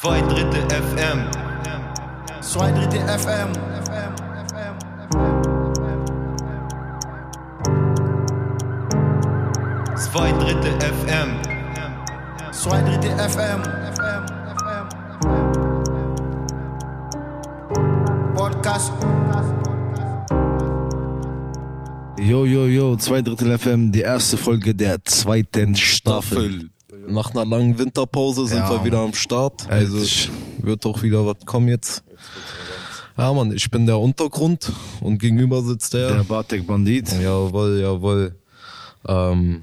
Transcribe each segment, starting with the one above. Zwei Drittel FM. Zwei Drittel FM. Zwei Drittel FM. Zwei Drittel FM. Podcast. Yo, Zwei Drittel FM, die erste Folge der zweiten Staffel. Nach einer langen Winterpause sind wir wieder am Start. Also wird auch wieder was kommen jetzt. Ja, Mann, ich bin der Untergrund und gegenüber sitzt der Bartek-Bandit. Jawohl. Wollen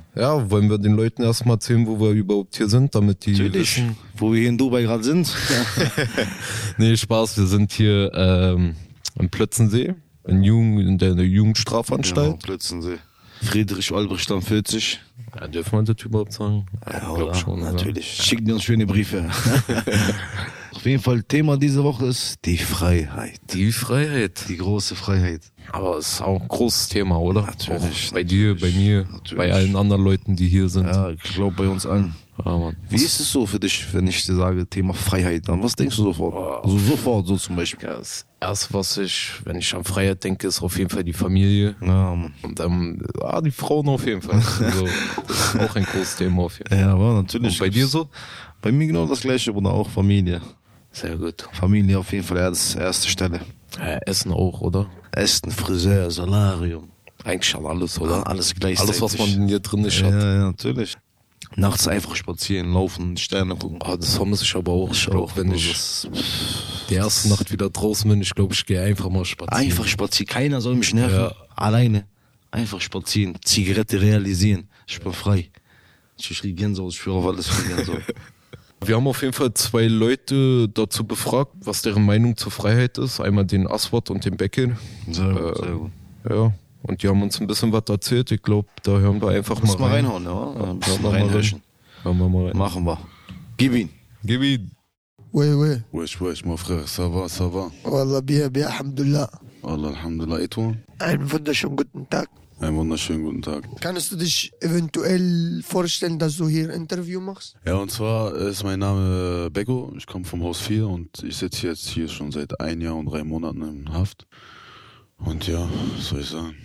wir den Leuten erstmal erzählen, wo wir überhaupt hier sind, damit die wissen, wo wir hier in Dubai gerade sind. Nee, Spaß, wir sind hier im Plötzensee, in der Jugendstrafanstalt. Genau, Plötzensee. Friedrich Albrecht am 40. Ja, dürfen wir das überhaupt sagen? Ja, oder? Schon, natürlich. Ja. Schickt uns schöne Briefe. Auf jeden Fall, Thema diese Woche ist die Freiheit. Die Freiheit. Die große Freiheit. Aber es ist auch ein großes Thema, oder? Natürlich. Auch bei dir, bei mir, natürlich. Bei allen anderen Leuten, die hier sind. Ja, ich glaube bei uns allen. Ja, Mann. Wie ist es so für dich, wenn ich dir sage, Thema Freiheit, dann was denkst du sofort? Also sofort so zum Beispiel. Ja, das Erste, was ich, wenn ich an Freiheit denke, ist auf jeden Fall die Familie. Ja, Mann. Und dann, die Frauen auf jeden Fall. Also, das ist auch ein großes Thema auf jeden Fall. Ja, aber natürlich. Und bei dir so? Bei mir genau das Gleiche, oder auch Familie. Sehr gut. Familie auf jeden Fall, das erste Stelle. Ja, Essen auch, oder? Essen, Friseur, Solarium. Eigentlich schon alles, oder? Ja, alles gleichzeitig. Alles, was man hier drin ist, hat. Ja, natürlich. Nachts einfach spazieren, laufen, Sterne gucken. Das vermisse ich aber auch. Die erste Nacht wieder draußen bin, ich glaube, ich gehe einfach mal spazieren. Einfach spazieren. Keiner soll mich nerven. Ja. Alleine. Einfach spazieren. Zigarette realisieren. Ich bin frei. Ich kriege Gänsehaut. Ich spüre auf alles von Gänsehaut. Wir haben auf jeden Fall zwei Leute dazu befragt, was deren Meinung zur Freiheit ist. Einmal den Aswad und den Becken. Sehr gut. Ja. Und die haben uns ein bisschen was erzählt. Ich glaube, da hören wir einfach mal rein. Müssen wir reinhauen, ja? Hören wir mal rein. Machen wir. Gib ihn. Oui. Wesh, mon frère. Ça va. Wallah, bien, alhamdulillah. Wallah, alhamdulillah. Et toi? Einen wunderschönen guten Tag. Kannst du dich eventuell vorstellen, dass du hier ein Interview machst? Ja, und zwar ist mein Name Beko. Ich komme vom Haus 4 und ich sitze jetzt hier schon seit 1 Jahr und 3 Monaten in Haft. Und ja, was soll ich sagen?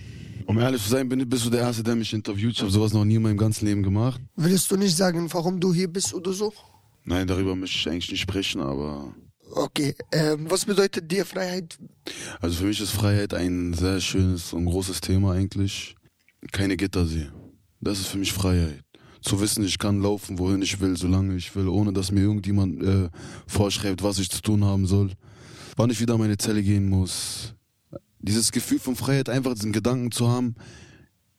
Um ehrlich zu sein, bist du der Erste, der mich interviewt. Ich habe sowas noch nie in meinem ganzen Leben gemacht. Willst du nicht sagen, warum du hier bist oder so? Nein, darüber möchte ich eigentlich nicht sprechen, aber... Okay, was bedeutet dir Freiheit? Also für mich ist Freiheit ein sehr schönes und großes Thema eigentlich. Keine Gitter sehe. Das ist für mich Freiheit. Zu wissen, ich kann laufen, wohin ich will, solange ich will, ohne dass mir irgendjemand vorschreibt, was ich zu tun haben soll. Wann ich wieder in meine Zelle gehen muss. Dieses Gefühl von Freiheit, einfach diesen Gedanken zu haben,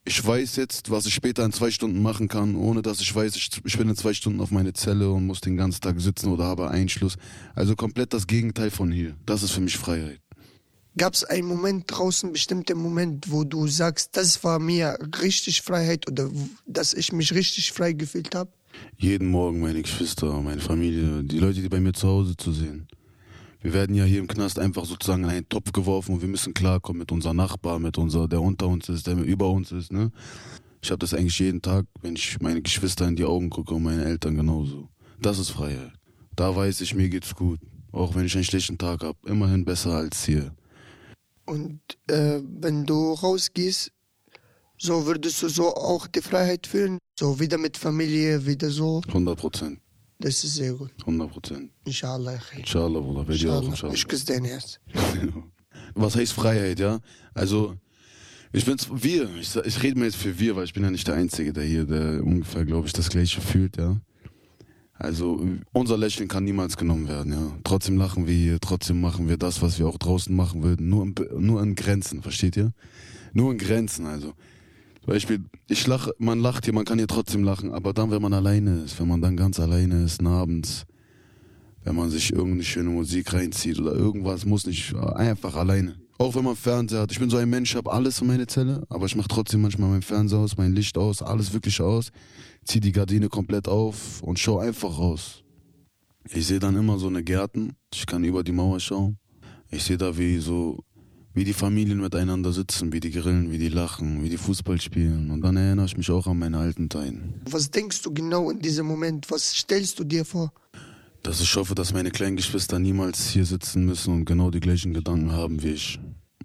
ich weiß jetzt, was ich später in 2 Stunden machen kann, ohne dass ich weiß, ich bin in 2 Stunden auf meine Zelle und muss den ganzen Tag sitzen oder habe Einschluss. Also komplett das Gegenteil von hier. Das ist für mich Freiheit. Gab es einen Moment draußen, bestimmten Moment, wo du sagst, das war mir richtig Freiheit oder dass ich mich richtig frei gefühlt habe? Jeden Morgen meine Geschwister, meine Familie, die Leute, die bei mir zu Hause zu sehen. Wir werden ja hier im Knast einfach sozusagen in einen Topf geworfen und wir müssen klarkommen mit unserem Nachbar, der unter uns ist, der über uns ist. Ne? Ich habe das eigentlich jeden Tag, wenn ich meine Geschwister in die Augen gucke und meine Eltern genauso. Das ist Freiheit. Da weiß ich, mir geht's gut. Auch wenn ich einen schlechten Tag habe. Immerhin besser als hier. Und wenn du rausgehst, so würdest du so auch die Freiheit fühlen? So wieder mit Familie, wieder so? 100%. Das ist sehr gut. 100%. Inshallah. Inshallah, Bruder. Bei dir auch, inshallah. Ich küsse dein Herz. Was heißt Freiheit, ja? Also, ich rede mir jetzt für wir, weil ich bin ja nicht der Einzige, der ungefähr, glaube ich, das Gleiche fühlt, ja? Also, unser Lächeln kann niemals genommen werden, ja? Trotzdem lachen wir hier, trotzdem machen wir das, was wir auch draußen machen würden. Nur in Grenzen, versteht ihr? Nur in Grenzen, also. Beispiel, man lacht hier, man kann hier trotzdem lachen, aber dann, wenn man alleine ist, wenn man dann ganz alleine ist, abends, wenn man sich irgendeine schöne Musik reinzieht oder irgendwas, muss nicht, einfach alleine. Auch wenn man Fernseher hat, ich bin so ein Mensch, ich habe alles in meine Zelle, aber ich mache trotzdem manchmal meinen Fernseher aus, mein Licht aus, alles wirklich aus, ziehe die Gardine komplett auf und schaue einfach raus. Ich sehe dann immer so eine Gärten, ich kann über die Mauer schauen, ich sehe da wie die Familien miteinander sitzen, wie die grillen, wie die lachen, wie die Fußball spielen. Und dann erinnere ich mich auch an meine alten Zeiten. Was denkst du genau in diesem Moment? Was stellst du dir vor? dass ich hoffe, dass meine kleinen Geschwister niemals hier sitzen müssen und genau die gleichen Gedanken haben wie ich.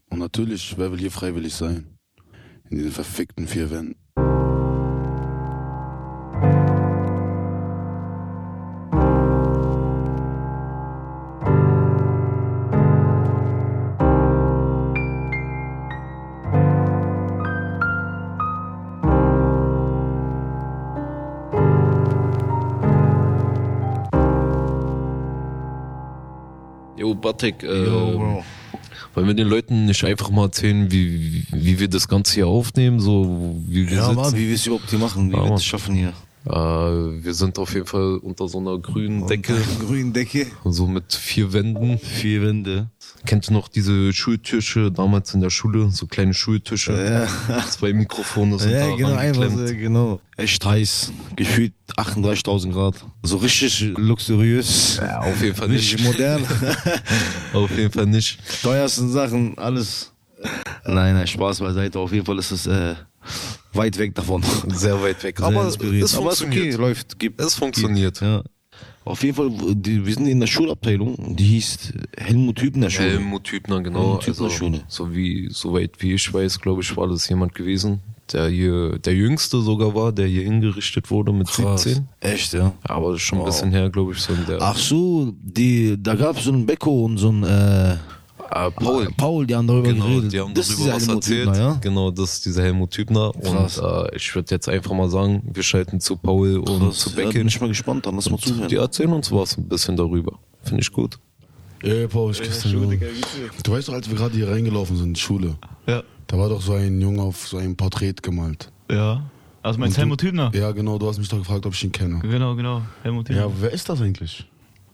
Und natürlich, wer will hier freiwillig sein? In diesen verfickten vier Wänden. Patrick, wollen wir den Leuten nicht einfach mal erzählen, wie wir das Ganze hier aufnehmen, so wie wir sitzen? Mann, wie wir es überhaupt hier machen, wie wir das schaffen hier. Wir sind auf jeden Fall unter so einer grünen Decke. Grünen Decke. So mit vier Wänden. Vier Wände. Kennt ihr noch diese Schultische damals in der Schule? So kleine Schultische. Ja. 2 Mikrofone sind da reingeklemmt. Einfach so, genau. Echt heiß. Gefühlt 38.000 Grad. So richtig luxuriös. Ja, auf jeden Fall nicht. Richtig modern. Auf jeden Fall nicht. Teuersten Sachen, alles. Nein, Spaß beiseite. Auf jeden Fall ist es... weit weg davon. Sehr weit weg. Aber es funktioniert. Okay, läuft. Es funktioniert. Ja. Auf jeden Fall, wir sind in der Schulabteilung, die hieß Helmuth Hübener Schule. Helmuth Hübener, genau. Helmuth Hübener Schule. Soweit wie ich weiß, glaube ich, war das jemand gewesen, der hier der Jüngste sogar war, der hier hingerichtet wurde mit 17. Echt, ja. Aber schon ein bisschen her, glaube ich. So in der Ach so, da gab es so einen Beko und so einen... Paul, die haben darüber geredet. Die haben darüber was erzählt. Hübner, ja? Genau, das ist dieser Helmuth Hübner. Krass. Und ich würde jetzt einfach mal sagen, wir schalten zu Paul und zu Becken. Ich bin nicht mal gespannt, dann lass mal zuhören. Die erzählen uns was ein bisschen darüber. Finde ich gut. Ey, Paul, du weißt doch, als wir gerade hier reingelaufen sind in die Schule, ja, da war doch so ein Junge auf so einem Porträt gemalt. Ja. Also meinst du Helmuth Hübner? Ja, genau, du hast mich doch gefragt, ob ich ihn kenne. Genau, Helmuth Hübner. Ja, wer ist das eigentlich?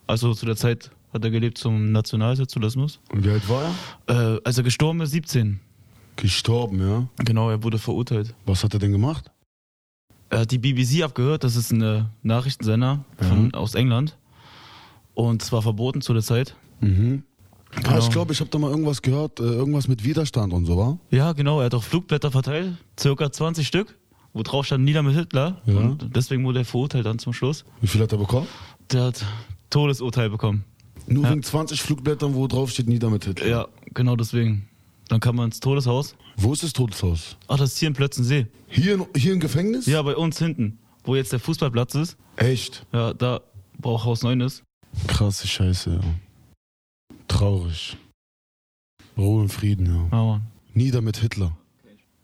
Also zu der Zeit... Hat er gelebt zum Nationalsozialismus? Und wie alt war er? Als er gestorben ist, 17. Gestorben, ja? Genau, er wurde verurteilt. Was hat er denn gemacht? Er hat die BBC abgehört, das ist ein Nachrichtensender aus England. Und es war verboten zu der Zeit. Mhm. Genau. Ja, ich glaube, ich habe da mal irgendwas gehört, irgendwas mit Widerstand und so, war? Ja, genau, er hat auch Flugblätter verteilt, circa 20 Stück, wo drauf stand Nieder mit Hitler. Ja. Und deswegen wurde er verurteilt dann zum Schluss. Wie viel hat er bekommen? Der hat Todesurteil bekommen. Nur wegen 20 Flugblättern, wo drauf steht, nieder mit Hitler. Ja, genau deswegen. Dann kann man ins Todeshaus. Wo ist das Todeshaus? Ach, das ist hier in Plötzensee. Hier im Gefängnis? Ja, bei uns hinten, wo jetzt der Fußballplatz ist. Echt? Ja, da, wo auch Haus 9 ist. Krasse Scheiße, ja. Traurig. Ruhe und Frieden, ja. Ah, Mann. Nieder mit Hitler.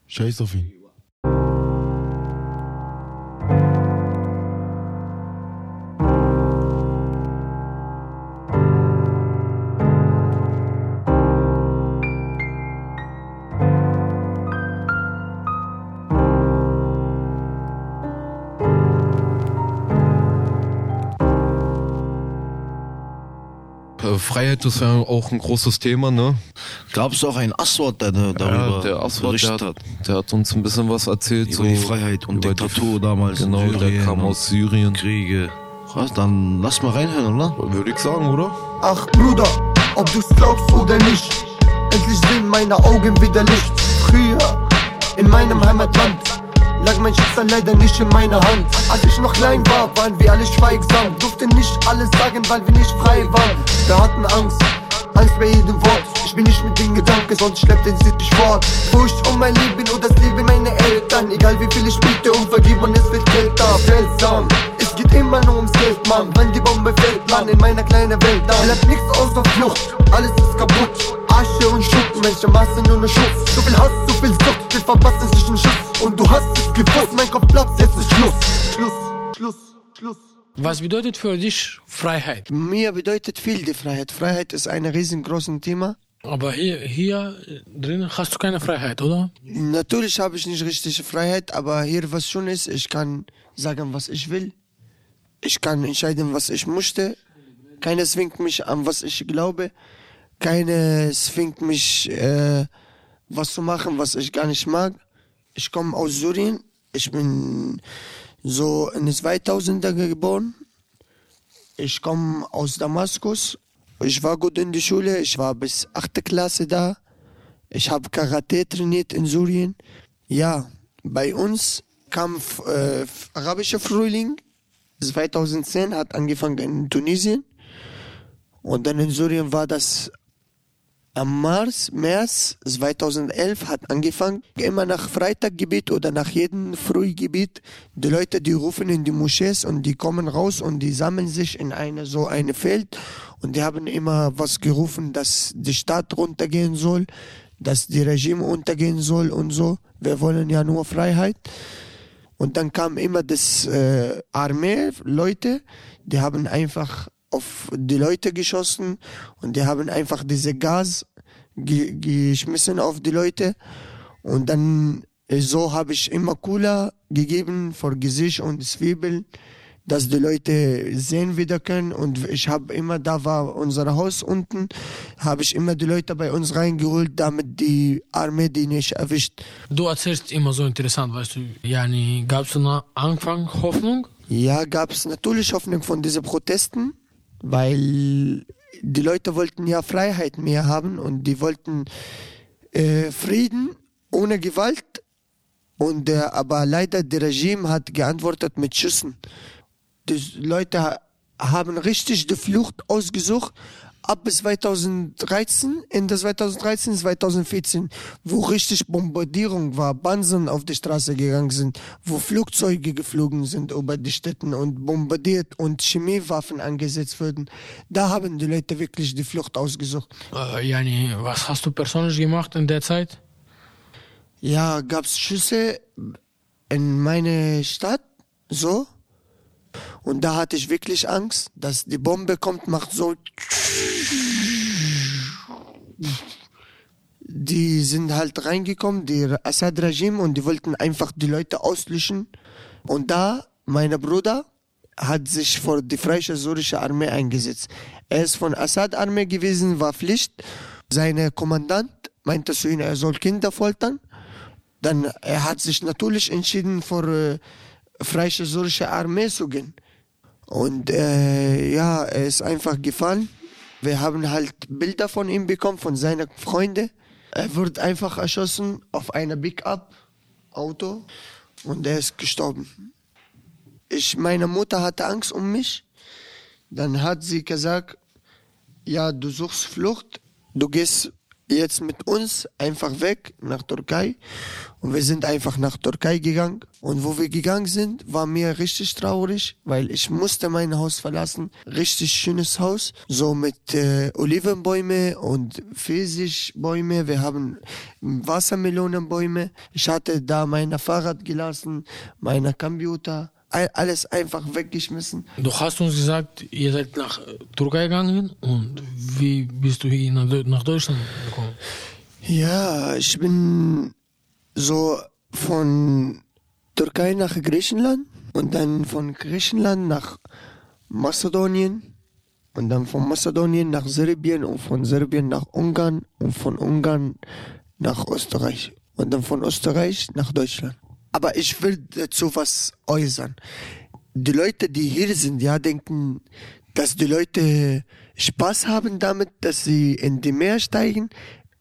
Scheiß auf ihn. Freiheit ist ja auch ein großes Thema, ne? Gab es auch einen Aswad, der darüber berichtet hat. Der hat uns ein bisschen was erzählt. Über so die Freiheit und Diktatur damals. Genau, Syrien, der kam aus Syrien. Kriege. Was? Dann lass mal reinhören, oder? Würde ich sagen, oder? Ach Bruder, ob du's glaubst oder nicht, endlich sehen meine Augen wieder Licht. Früher, in meinem Heimatland, lag mein Schicksal leider nicht in meiner Hand. Als ich noch klein war, waren wir alle schweigsam, durften nicht alles sagen, weil wir nicht frei waren. Wir hatten Angst bei jedem Wort. Ich bin nicht mit den Gedanken, sonst schleppten sie sich fort. Furcht um mein Leben und das Leben meiner Eltern. Egal wie viel ich bitte um Vergebung, es wird kälter. Seltsam, es geht immer nur ums Geld, Mann. Wenn die Bombe fällt, Mann, in meiner kleinen Welt, dann bleibt nichts außer Flucht, alles ist kaputt. Asche und Schutt, Menschenmassen ohne Schutz. So viel Hass, so viel Sucht, wir verpassen sich einen Schuss. Und du hast es gewusst, mein Kopf platzt, jetzt ist Schluss. Was bedeutet für dich Freiheit? Mir bedeutet viel die Freiheit. Freiheit ist ein riesengroßes Thema. Aber hier drin hast du keine Freiheit, oder? Natürlich habe ich nicht richtige Freiheit, aber hier was schön ist, ich kann sagen, was ich will. Ich kann entscheiden, was ich möchte. Keiner zwingt mich an, was ich glaube. Keiner zwingt mich, was zu machen, was ich gar nicht mag. Ich komme aus Syrien. Ich bin so in den 2000er geboren. Ich komme aus Damaskus. Ich war gut in der Schule. Ich war bis 8. Klasse da. Ich habe Karate trainiert in Syrien. Ja, bei uns kam arabischer Frühling. 2010 hat angefangen in Tunesien. Und dann in Syrien war das am März 2011 hat angefangen, immer nach Freitaggebet oder nach jedem Frühgebet, die Leute, die rufen in die Moschees und die kommen raus und die sammeln sich in eine, so eine Feld und die haben immer was gerufen, dass die Stadt runtergehen soll, dass die Regime untergehen soll und so. Wir wollen ja nur Freiheit. Und dann kam immer das Armee-Leute, die haben einfach auf die Leute geschossen und die haben einfach diese Gas geschmissen auf die Leute und dann so habe ich immer Cola gegeben vor Gesicht und Zwiebeln, dass die Leute sehen wieder können und ich habe immer, da war unser Haus unten, habe ich immer die Leute bei uns reingeholt, damit die Armee die nicht erwischt. Du erzählst immer so interessant, weißt du, yani, gab es am Anfang Hoffnung? Ja, gab es natürlich Hoffnung von diesen Protesten. Weil die Leute wollten ja Freiheit mehr haben und die wollten Frieden ohne Gewalt. Und, aber leider das Regime hat geantwortet mit Schüssen. Die Leute haben richtig die Flucht ausgesucht ab 2013, Ende 2013, 2014, wo richtig Bombardierung war, Panzer auf die Straße gegangen sind, wo Flugzeuge geflogen sind über die Städte und bombardiert und Chemiewaffen eingesetzt wurden. Da haben die Leute wirklich die Flucht ausgesucht. Yani, was hast du persönlich gemacht in der Zeit? Ja, gab es Schüsse in meine Stadt, so. Und da hatte ich wirklich Angst, dass die Bombe kommt, macht so. Die sind halt reingekommen, die Assad-Regime, und die wollten einfach die Leute auslöschen. Und da, mein Bruder hat sich vor die Freie Syrische Armee eingesetzt. Er ist von Assad-Armee gewesen, war Pflicht. Sein Kommandant meinte zu ihm, er soll Kinder foltern. Dann er hat sich natürlich entschieden, vor Freie Syrische Armee zu gehen. Und ja, er ist einfach gefallen. Wir haben halt Bilder von ihm bekommen, von seinen Freunden. Er wurde einfach erschossen auf einem Pickup-Auto und er ist gestorben. Meine Mutter hatte Angst um mich. Dann hat sie gesagt, ja, du suchst Flucht, du gehst jetzt mit uns einfach weg nach Türkei. Und wir sind einfach nach Türkei gegangen. Und wo wir gegangen sind, war mir richtig traurig, weil ich musste mein Haus verlassen. Richtig schönes Haus, so mit Olivenbäume und Pfirsichbäume. Wir haben Wassermelonenbäume. Ich hatte da mein Fahrrad gelassen, mein Computer, alles einfach weggeschmissen. Du hast uns gesagt, ihr seid nach Türkei gegangen und wie bist du hier nach Deutschland gekommen? Ja, ich bin so von Türkei nach Griechenland und dann von Griechenland nach Mazedonien und dann von Mazedonien nach Serbien und von Serbien nach Ungarn und von Ungarn nach Österreich und dann von Österreich nach Deutschland. Aber ich will dazu was äußern. Die Leute, die hier sind, ja, denken, dass die Leute Spaß haben damit, dass sie in die Meer steigen.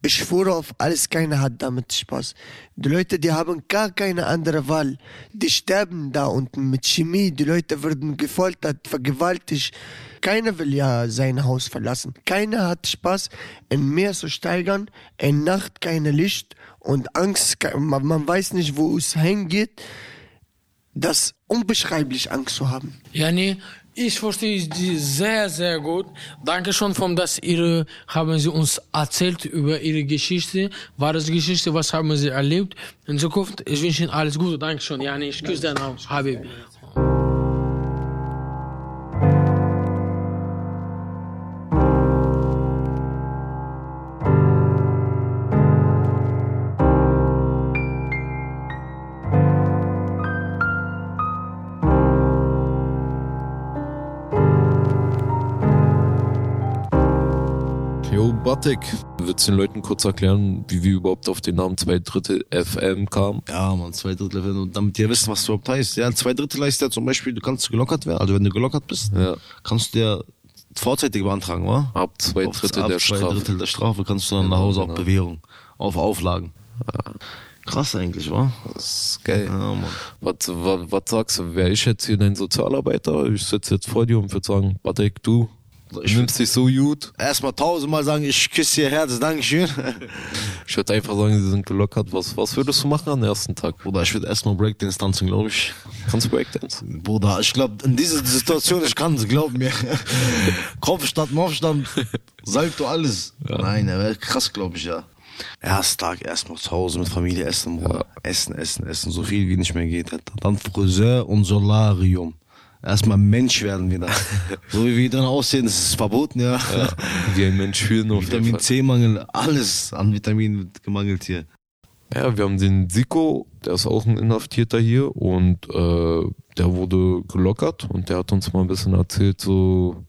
Ich schwöre auf alles, keiner hat damit Spaß. Die Leute, die haben gar keine andere Wahl. Die sterben da unten mit Chemie. Die Leute werden gefoltert, vergewaltigt. Keiner will ja sein Haus verlassen. Keiner hat Spaß, in Meer zu steigern, in Nacht keine Licht und Angst. Man weiß nicht, wo es hingeht. Das ist unbeschreiblich, Angst zu haben. Ja, nee. Ich verstehe Sie sehr, sehr gut. Danke schon, haben Sie uns erzählt über Ihre Geschichte. War es Geschichte? Was haben Sie erlebt? In Zukunft, ich wünsche Ihnen alles Gute. Danke schon. Ja, nee, ich küsse deinen Namen, Habib. Batik, willst du den Leuten kurz erklären, wie wir überhaupt auf den Namen 2 Drittel FM kamen? Ja, man, 2 Drittel FM, und damit ihr wisst, was überhaupt heißt. Ja, 2 Drittel heißt ja zum Beispiel, du kannst gelockert werden, also wenn du gelockert bist, ja, kannst du dir vorzeitig beantragen, wa? Ab 2 Drittel der Strafe. Ab 2 Drittel der Strafe kannst du dann nach Hause auf Bewährung, auf Auflagen. Ja. Krass eigentlich, wa? Das ist geil. Ja, was sagst du, wäre ich jetzt hier dein Sozialarbeiter? Ich sitze jetzt vor dir und würde sagen, Batik, du... Ich nimmst dich so gut. Erstmal 1000-mal sagen, ich küsse ihr Herz, Dankeschön. Ich würde einfach sagen, sie sind gelockert. Was würdest du machen am ersten Tag? Bruder, ich würde erstmal Breakdance tanzen, glaube ich. Kannst du Breakdance? Bruder, ich glaube, in dieser Situation, ich kann es, glaub mir. Kopfstand, Mopfstand, Salto, alles. Ja. Nein, er wäre krass, glaube ich, ja. Erster Tag erstmal zu Hause mit Familie essen, Bruder. Ja. Essen, so viel wie nicht mehr geht. Dann Friseur und Solarium. Erstmal Mensch werden wieder. So wie wir dann aussehen, das ist verboten, ja. Ja, wie ein Mensch fühlen. Vitamin C-Mangel, alles an Vitaminen wird gemangelt hier. Ja, wir haben den Siko, der ist auch ein Inhaftierter hier und der wurde gelockert und der hat uns mal ein bisschen erzählt, so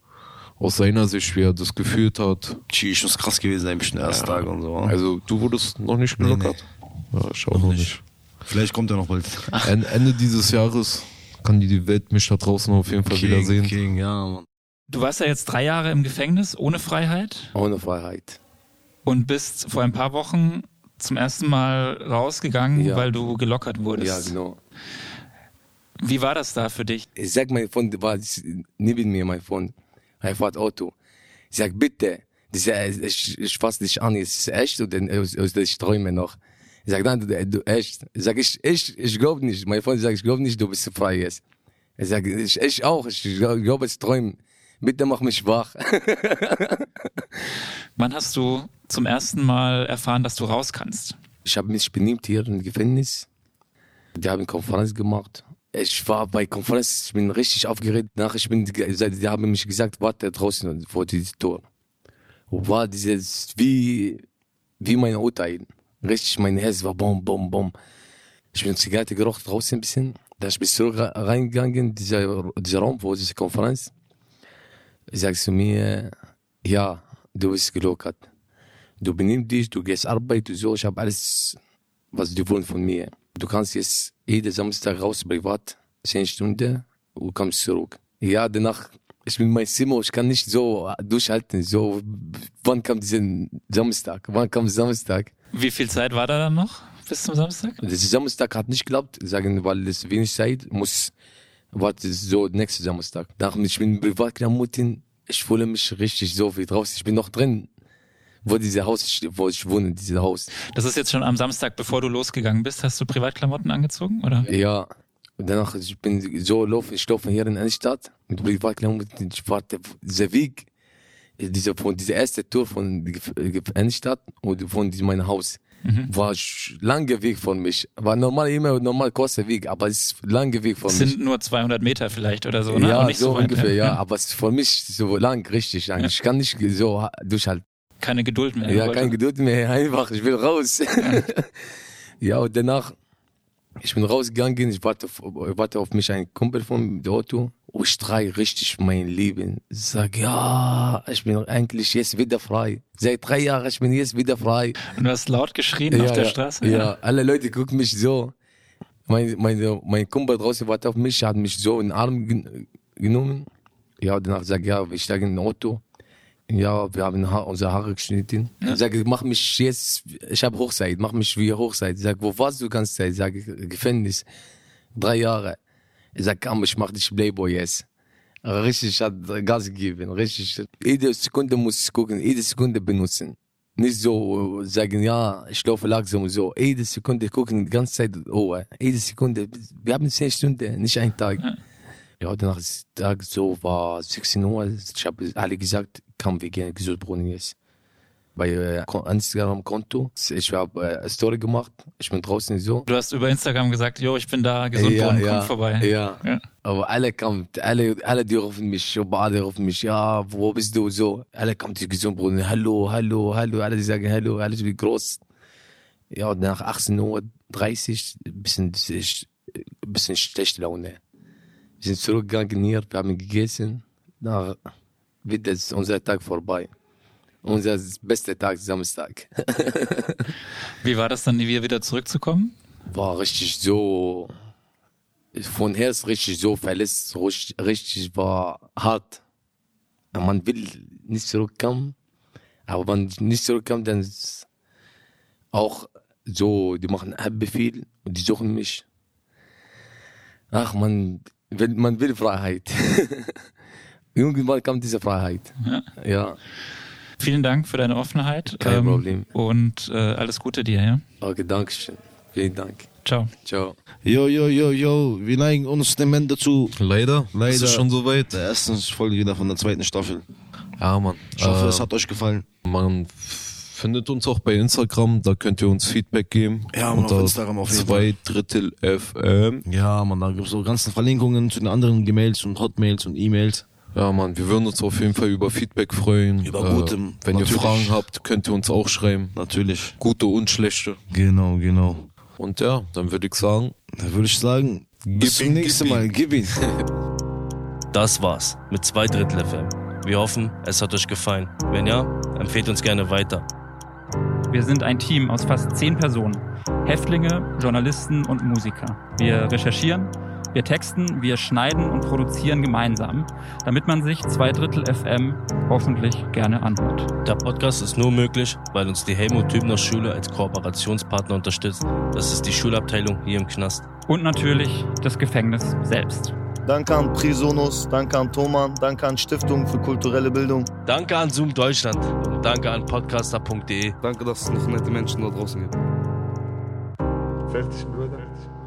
aus seiner Sicht, wie er das gefühlt hat. Ich muss krass gewesen sein, ein bisschen ersten Tag und so. Also du wurdest noch nicht gelockert? Nee. Ja, ich auch noch nicht. Vielleicht kommt er noch bald. Ende dieses Jahres kann die Welt mich da draußen auf jeden Fall wiedersehen. King, ja, Mann. Du warst ja jetzt 3 Jahre im Gefängnis, ohne Freiheit. Ohne Freiheit. Und bist vor ein paar Wochen zum ersten Mal rausgegangen, ja, weil du gelockert wurdest. Ja, genau. Wie war das da für dich? Ich sag, mein Freund war neben mir, mein Freund. Er fährt Auto. Ich sag, bitte, ich fass dich an, ist es echt oder ich träume noch? Ich sag, nein, du echt. Ich sag, ich glaube nicht. Mein Freund sagt, ich glaube nicht, du bist frei jetzt. Ich sag, ich auch. Ich glaube, es träumen. Bitte mach mich wach. Wann hast du zum ersten Mal erfahren, dass du raus kannst? Ich habe mich benimmt hier im Gefängnis. Die haben eine Konferenz gemacht. Ich war bei Konferenz, ich bin richtig aufgeregt. Die haben mich gesagt, warte draußen vor die Tür. Und war dieses, wie mein Urteil. Richtig, mein Herz war bom, bom, bom. Ich bin Zigarette gerochen draußen ein bisschen. Dann bin ich zurück reingegangen in dieser Raum, wo diese Konferenz. Ich sage zu mir, ja, du bist gelockert. Du benimmst dich, du gehst arbeiten, so. Ich habe alles, was die wollen von mir. Du kannst jetzt jeden Samstag raus, privat, 10 Stunden und kommst zurück. Ja, danach, ich bin in meinem Zimmer, ich kann nicht so durchhalten. So, wann kam dieser Samstag? Wann kam Samstag? Wie viel Zeit war da dann noch bis zum Samstag? Der Samstag hat nicht geklappt, sagen, weil es wenig Zeit muss. Warte, so nächsten Samstag. Ich bin Privatklamotten, ich fühle mich richtig so viel draußen. Ich bin noch drin, wo ich wohne, dieses Haus. Das ist jetzt schon am Samstag, bevor du losgegangen bist, hast du Privatklamotten angezogen, oder? Ja. Und danach, ich bin so laufe hier in einer Stadt mit Privatklamotten. Ich warte, der Weg. Diese erste Tour von Innenstadt und von meinem Haus war langer Weg von mich. War normal kurzer Weg, aber es ist langer Weg von mich. Es sind nur 200 Meter vielleicht oder so, ne? Ja, nicht so ungefähr, weit, ja. Aber es ist für mich so lang, richtig lang. Ja. Ich kann nicht so durchhalten. Keine Geduld mehr. Ja, keine Geduld mehr, einfach, ich will raus. Ja, ja, und danach, ich bin rausgegangen, ich warte auf mich, ein Kumpel von dem Auto. Und ich streite richtig mein Leben. Ich sage, ja, ich bin eigentlich jetzt wieder frei. Seit 3 Jahren, ich bin jetzt wieder frei. Und du hast laut geschrien auf der Straße? Ja, ja, alle Leute gucken mich so. Mein Kumpel draußen wartet auf mich, hat mich so in den Arm genommen. Ja, danach sagt ja, ich steige in ein Auto. Ja, wir haben unsere Haare geschnitten. Ja. Ich sage, mach mich jetzt, ich habe Hochzeit, mach mich wie Hochzeit. Ich sage, wo warst du die ganze Zeit? Ich sage, Gefängnis, 3 Jahre. Ich sag, komm, ich mach dich Playboy jetzt. Richtig hat Gas gegeben, richtig. Jede Sekunde muss ich gucken, jede Sekunde benutzen. Nicht so sagen, ja, ich laufe langsam und so. Jede Sekunde gucken, die ganze Zeit, jede Sekunde. Wir haben 10 Stunden, nicht einen Tag. Ja, danach ist der Tag so, war 16 Uhr. Ich habe alle gesagt, komm, wir gehen in Gesundbrunnen jetzt. Bei Instagram-Konto. Ich habe eine Story gemacht. Ich bin draußen so. Du hast über Instagram gesagt, jo, ich bin da, Gesundbrunnen, komm vorbei. Ja, ja. Aber alle kamen, alle die rufen mich, alle rufen mich, ja, wo bist du, so. Alle kamen zu Gesundbrunnen, hallo, hallo, hallo, alle sagen hallo, alles wie groß. Ja, und nach 18:30 Uhr, bisschen schlechte Laune. Wir sind zurückgegangen hier, wir haben gegessen. Dann wird jetzt unser Tag vorbei. Unser bester Tag, Samstag. Wie war das dann, wieder zurückzukommen? War richtig so, von Herz richtig so verletzt, richtig war hart. Man will nicht zurückkommen, aber wenn man nicht zurückkommt, dann ist auch so, die machen einen Befehl und die suchen mich. Ach, man will Freiheit. Irgendwann kam diese Freiheit. Ja. Ja. Vielen Dank für deine Offenheit. Kein Problem. Und alles Gute dir. Ja? Okay, danke schön. Vielen Dank. Ciao. Ciao. Jo. Wir neigen uns dem Ende zu. Leider. Ist es schon soweit. Der ersten Folge wieder von der zweiten Staffel. Ja, Mann. Ich hoffe, es hat euch gefallen. Man findet uns auch bei Instagram. Da könnt ihr uns Feedback geben. Ja, Mann, auf Instagram auf jeden Fall. 2 Drittel FM. Ja, Mann, da gibt es so ganzen Verlinkungen zu den anderen Gmails und Hotmails und E-Mails. Ja, Mann, wir würden uns auf jeden Fall über Feedback freuen. Über Gutem. Wenn natürlich ihr Fragen habt, könnt ihr uns auch schreiben. Natürlich. Gute und schlechte. Genau. Und ja, dann würde ich sagen... bis zum nächsten Mal. Gib ihn. Das war's mit 2 Drittel FM. Wir hoffen, es hat euch gefallen. Wenn ja, empfehlt uns gerne weiter. Wir sind ein Team aus fast 10 Personen. Häftlinge, Journalisten und Musiker. Wir recherchieren... Wir texten, wir schneiden und produzieren gemeinsam, damit man sich 2 Drittel FM hoffentlich gerne anhört. Der Podcast ist nur möglich, weil uns die Helmuth Hübener Schule als Kooperationspartner unterstützt. Das ist die Schulabteilung hier im Knast. Und natürlich das Gefängnis selbst. Danke an Prisonos, danke an Thoman, danke an Stiftung für kulturelle Bildung. Danke an Zoom Deutschland und danke an Podcaster.de. Danke, dass es noch nette Menschen da draußen gibt. Fertig, Bruder.